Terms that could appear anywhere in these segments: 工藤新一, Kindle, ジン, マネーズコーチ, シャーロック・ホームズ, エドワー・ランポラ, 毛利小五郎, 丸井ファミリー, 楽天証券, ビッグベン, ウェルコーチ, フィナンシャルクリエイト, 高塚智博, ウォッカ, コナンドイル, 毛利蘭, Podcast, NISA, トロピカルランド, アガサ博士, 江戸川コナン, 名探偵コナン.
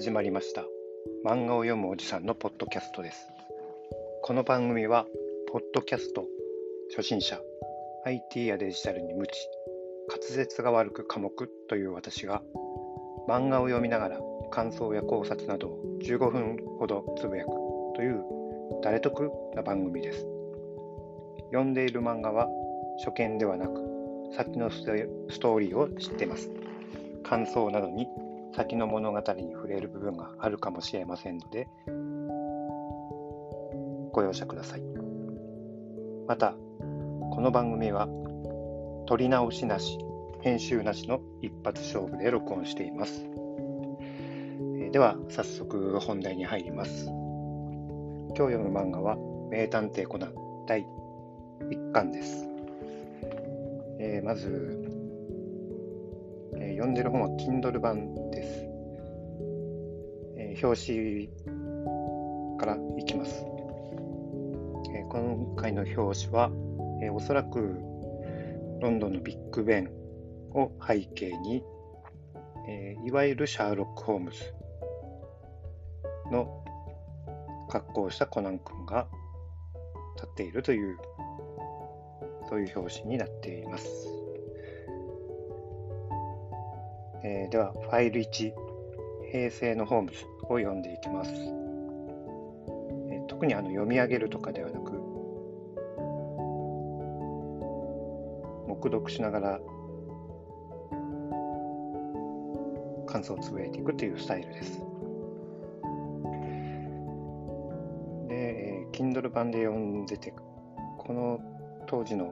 始まりました漫画を読むおじさんのポッドキャストです。この番組はポッドキャスト初心者 IT やデジタルに無知滑舌が悪く寡黙という私が漫画を読みながら感想や考察などを15分ほどつぶやくという誰得な番組です。読んでいる漫画は初見ではなく先のストーリーを知っています。感想などに先の物語に触れる部分があるかもしれませんのでご容赦ください。またこの番組は撮り直しなし編集なしの一発勝負で録音しています。では早速本題に入ります。今日読む漫画は名探偵コナン第1巻です。まず読んでる本は Kindle 版です。表紙からいきます。今回の表紙は、おそらくロンドンのビッグベンを背景に、いわゆるシャーロック・ホームズの格好をしたコナン君が立っているというそういう表紙になっています。ではファイル1平成のホームズを読んでいきます。特に読み上げるとかではなく黙読しながら感想をつぶやいていくというスタイルです。で、Kindle 版で読んでてこの当時の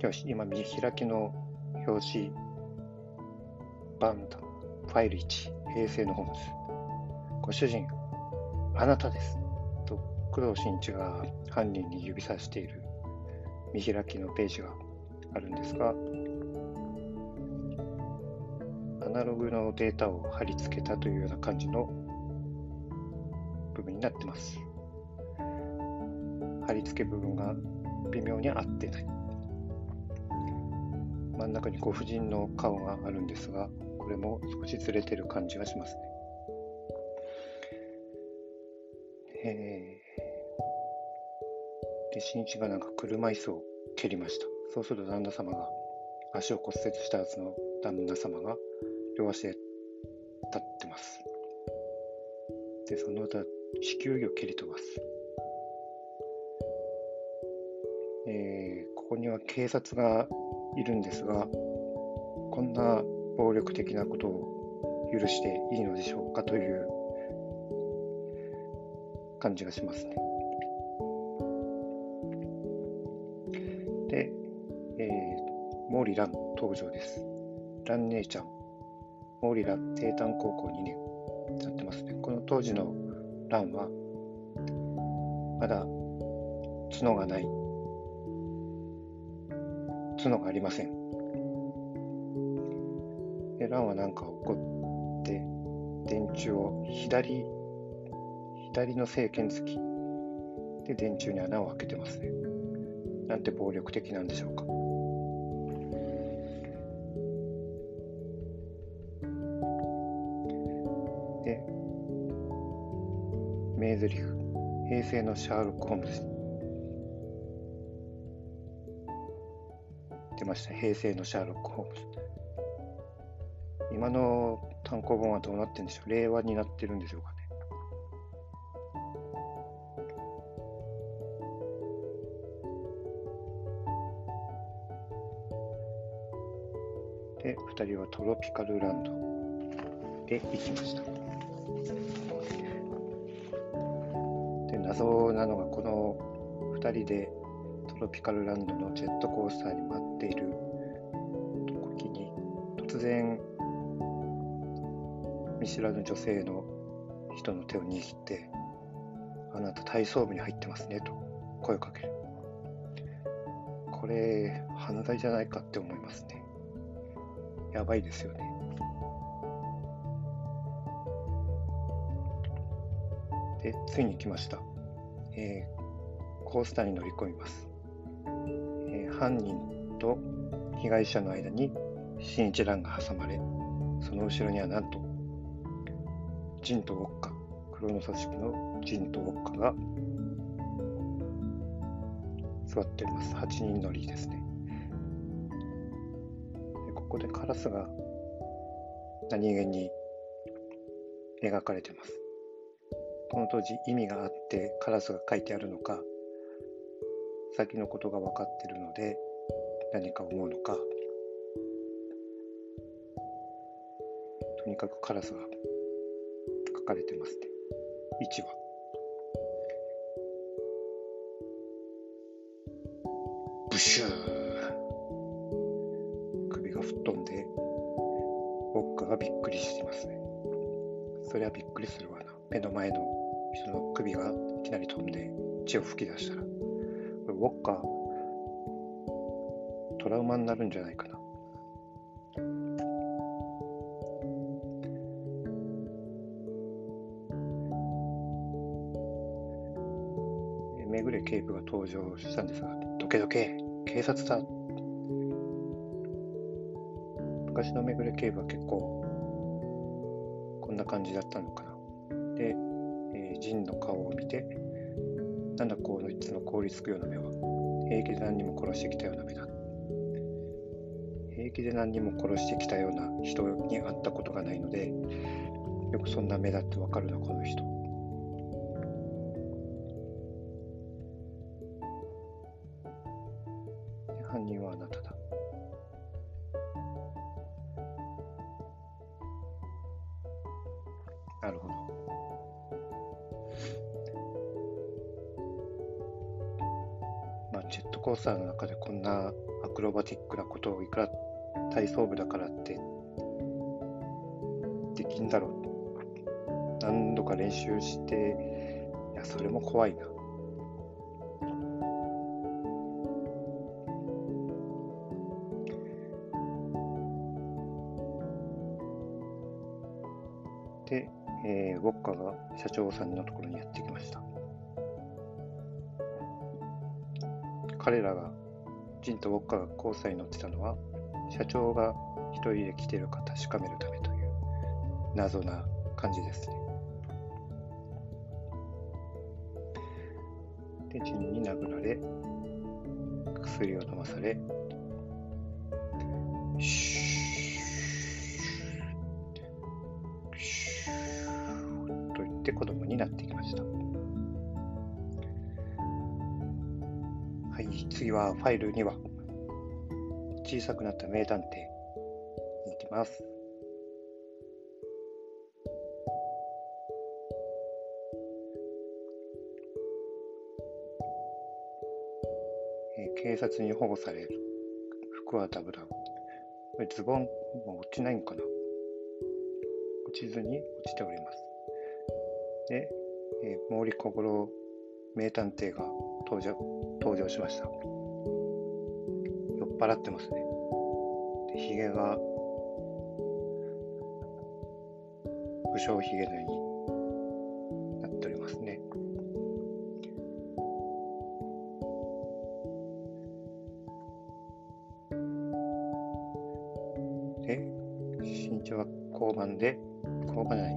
表紙今見開きの表紙版とファイル1平成のホームズご主人あなたですと工藤新一が犯人に指さしている見開きのページがあるんですがアナログのデータを貼り付けたというような感じの部分になってます。貼り付け部分が微妙に合ってない真ん中に婦人の顔があるんですがこれも少しずれてる感じがしますね。で新一がなんか車椅子を蹴りました。そうすると旦那様が足を骨折したはずの旦那様が両足で立ってます。でその後は地球儀を蹴り飛ばす。ここには警察がいるんですがこんな暴力的なことを許していいのでしょうかという感じがしますね。で、毛利蘭登場です。蘭姉ちゃん毛利蘭帝丹高校2年やってますね。この当時の蘭はまだ角がない角がありません。でランは何か怒って電柱を左の正拳突きで電柱に穴を開けてますね。なんて暴力的なんでしょうか。で名台詞平成のシャーロック・ホームズました。平成のシャーロック・ホームズ今の単行本はどうなってるんでしょう。令和になってるんでしょうかね。で2人はトロピカルランドへ行きました。で謎なのがこの2人でトロピカルランドのジェットコースターに待っている時に突然見知らぬ女性の人の手を握ってあなた体操部に入ってますねと声をかける。これ犯罪じゃないかって思いますね。やばいですよね。でついに来ました。コースターに乗り込みます。犯人と被害者の間に新一蘭が挟まれその後ろにはなんとジンとウォッカ、黒の挿し木のジンとウォッカが座っております。8人乗りですね。でここでカラスが何気に描かれてます。この当時意味があってカラスが書いてあるのか、先のことが分かっているので何か思うのか、とにかくカラスが書かれてますね。1話。ブシュー、首が吹っ飛んで僕がびっくりしてますね。そりゃびっくりするわな。目の前の人の首がいきなり飛んで血を吹き出したら、これウォッカトラウマになるんじゃないかな。めぐれ警部が登場したんですが、どけどけ警察だ。昔のめぐれ警部は結構こんな感じだったのかな。で、ジンの顔を見て、なんだこのいつも凍りつくような目は、平気で何にも殺してきたような目だ。平気で何にも殺してきたような人に会ったことがないので、よくそんな目だってわかるなこの人。犯人はあなただ。なるほど。ジェットコースターの中でこんなアクロバティックなことをいくら体操部だからってできんだろう。何度か練習して、いやそれも怖いな。で、ウォッカが社長さんのところにやってきました。彼らが、ジンとウォッカが交差に乗ってたのは、社長が一人で来てるか確かめるためという謎な感じですね。で、ジンに殴られ、薬を飲まされ、シューと言って子供になってきました。次はファイル2話、小さくなった名探偵に行きます。警察に保護される。服はダブダブ。これズボンも落ちないんかな。落ちずに落ちております。で、毛利小五郎名探偵が登場しました。酔っ払ってますね。で、ひげが不精ひげのようになっておりますね。で、身長は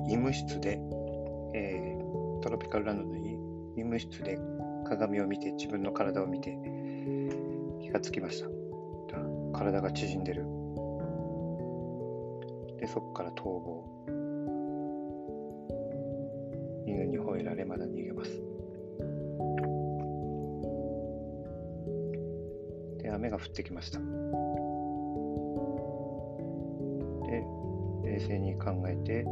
医務室で、トロピカルランドの医務室で鏡を見て、自分の体を見て気がつきました。体が縮んでる。で、そこから逃亡。犬に吠えられ、まだ逃げます。で、雨が降ってきました。で、冷静に考えて、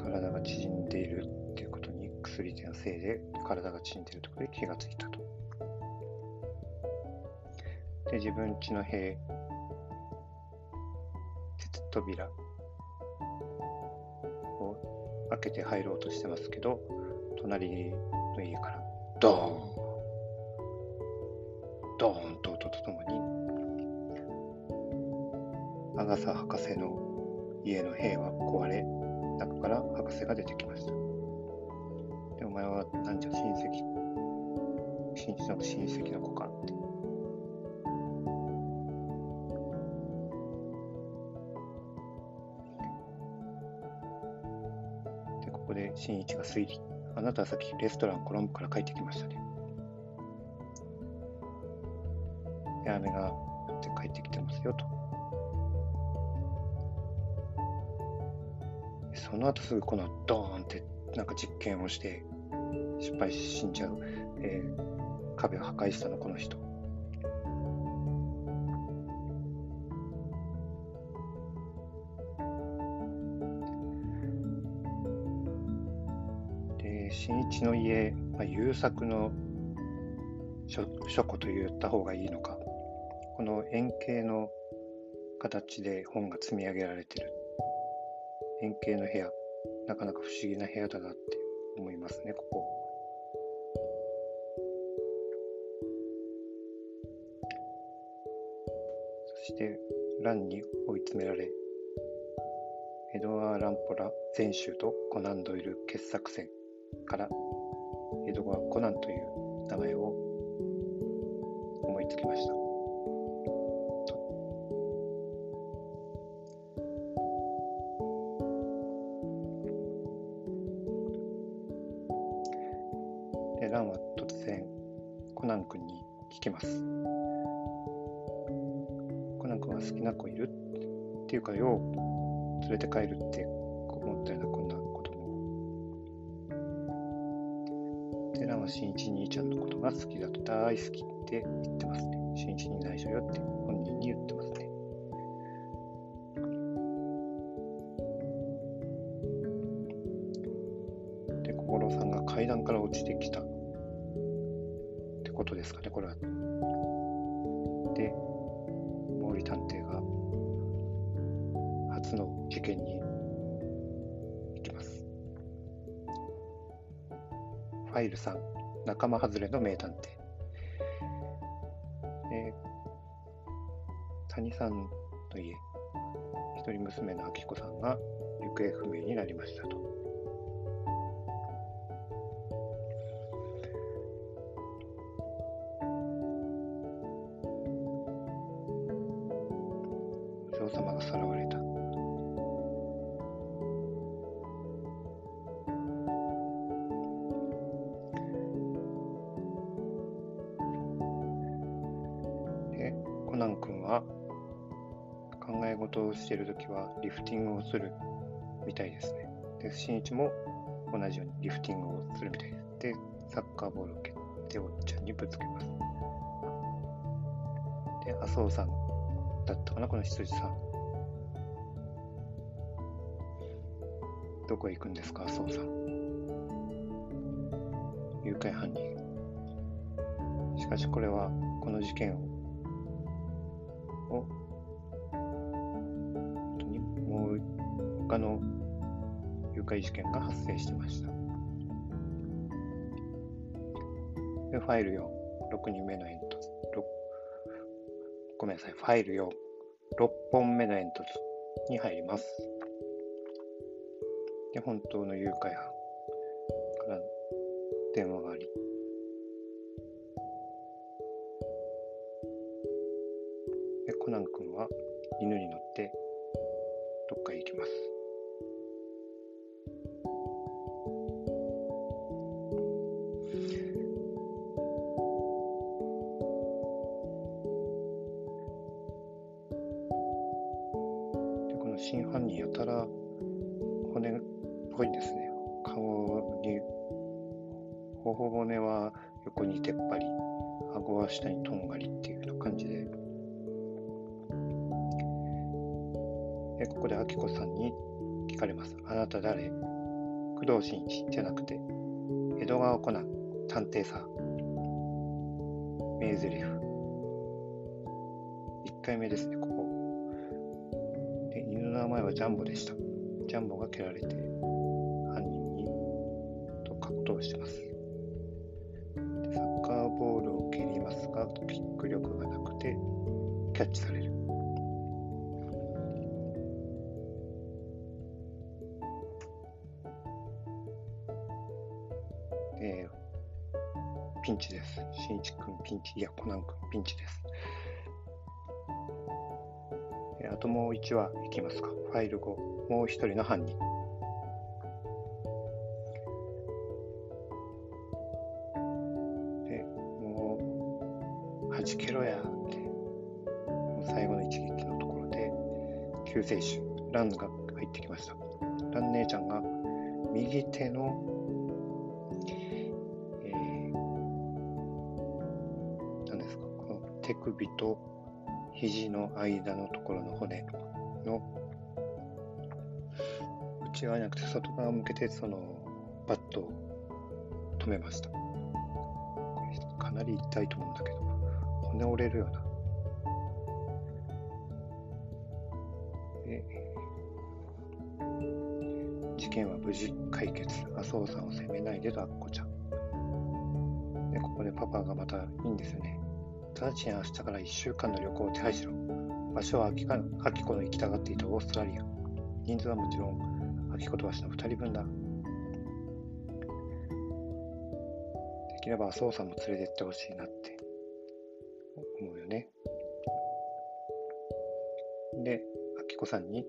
体が縮んでいるっていうこと、薬手のせいで体が縮んでいるところに気がついたと。で、自分家の塀、鉄扉を開けて入ろうとしてますけど、隣の家からドーンと音とともに、アガサ博士の家の塀は壊れ、中から博士が出てきました。お前はなんじゃ親戚の子かって。新一が推理。あなたはさっきレストランコロンボから帰ってきましたね。ヤーメが寄って帰ってきてますよと。その後すぐこのドーンってなんか実験をして失敗して死んじゃう、壁を破壊したのこの人。で新一の家、優作の書庫と言った方がいいのか、この円形の形で本が積み上げられている円形の部屋、なかなか不思議な部屋だなって思いますね、ここ。そして蘭に追い詰められ、エドワー・ランポラ全集とコナンドイル傑作選からエドワー・コナンという名前を思いつきました。ランは突然コナン君に聞きます。コナン君は好きな子いるっていうか、よう連れて帰るって思ったような、こんなことも。でランは新一兄ちゃんのことが好きだと、大好きって言ってますね。新一に内緒よって本人に言ってますね。で小五郎さんが階段から落ちてきたことですかね、これは。で毛利探偵が初の事件に行きます。ファイル3、仲間外れの名探偵。谷さんの家、一人娘の明子さんが行方不明になりましたと。コナン君は考え事をしているときはリフティングをするみたいですね。で、新一も同じようにリフティングをするみたいです。で、サッカーボールを蹴っておっちゃんにぶつけます。で、麻生さんだったかな、この羊さん。どこへ行くんですか、麻生さん。誘拐犯人。しかしこれはこの事件を他の誘拐事件が発生してました。でファイル4、6人目の煙突。ごめんなさい、ファイル4、6本目の煙突に入ります。で、本当の誘拐犯から電話があり、でコナン君は犬に乗ってどっかへ行きます。真犯人やたら骨っぽいですね。顔に頬骨は横に出っ張り、顎は下にとんがりっていうような感じで、ここで明子さんに聞かれます。あなた誰？工藤新一じゃなくて江戸川コナン探偵さ。名台詞1回目ですね、ここ。名前はジャンボでした。ジャンボが蹴られて犯人にと格闘してます。でサッカーボールを蹴りますが、キック力がなくてキャッチされる。ピンチです。新一君ピンチ、いやコナン君ピンチです。あともう1話いきますか。ファイル5、もう一人の犯人。8キロやって最後の一撃のところで救世主ランが入ってきました。ラン姉ちゃんが右手の、何ですか、この手首と肘の間のところの骨の内側じゃなくて外側向けてそのバットを止めました。かなり痛いと思うんだけど骨折れるような。事件は無事解決、麻生さんを責めないでとアッコちゃんで、ここでパパがまたいいんですよね。直ちに明日から1週間の旅行を手配しろ。場所はアキコの行きたがっていたオーストラリア。人数はもちろんアキコとわしの2人分だ。できれば麻生さんも連れてってほしいなって思うよね。で、アキコさんに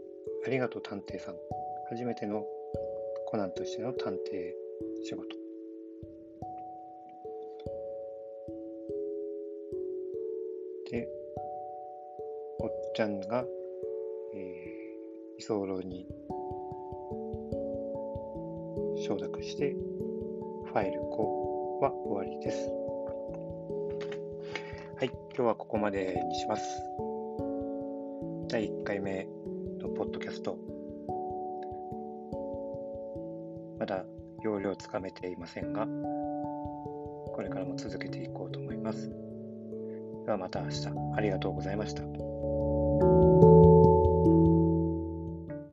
ありがとう探偵さん。初めてのコナンとしての探偵仕事。で、おっちゃんが、居候に承諾してファイル5は終わりです。はい、今日はここまでにします。第1回目のポッドキャスト、まだ要領つかめていませんが、これからも続けていこうと思います。ではまた明日。ありがとうございました。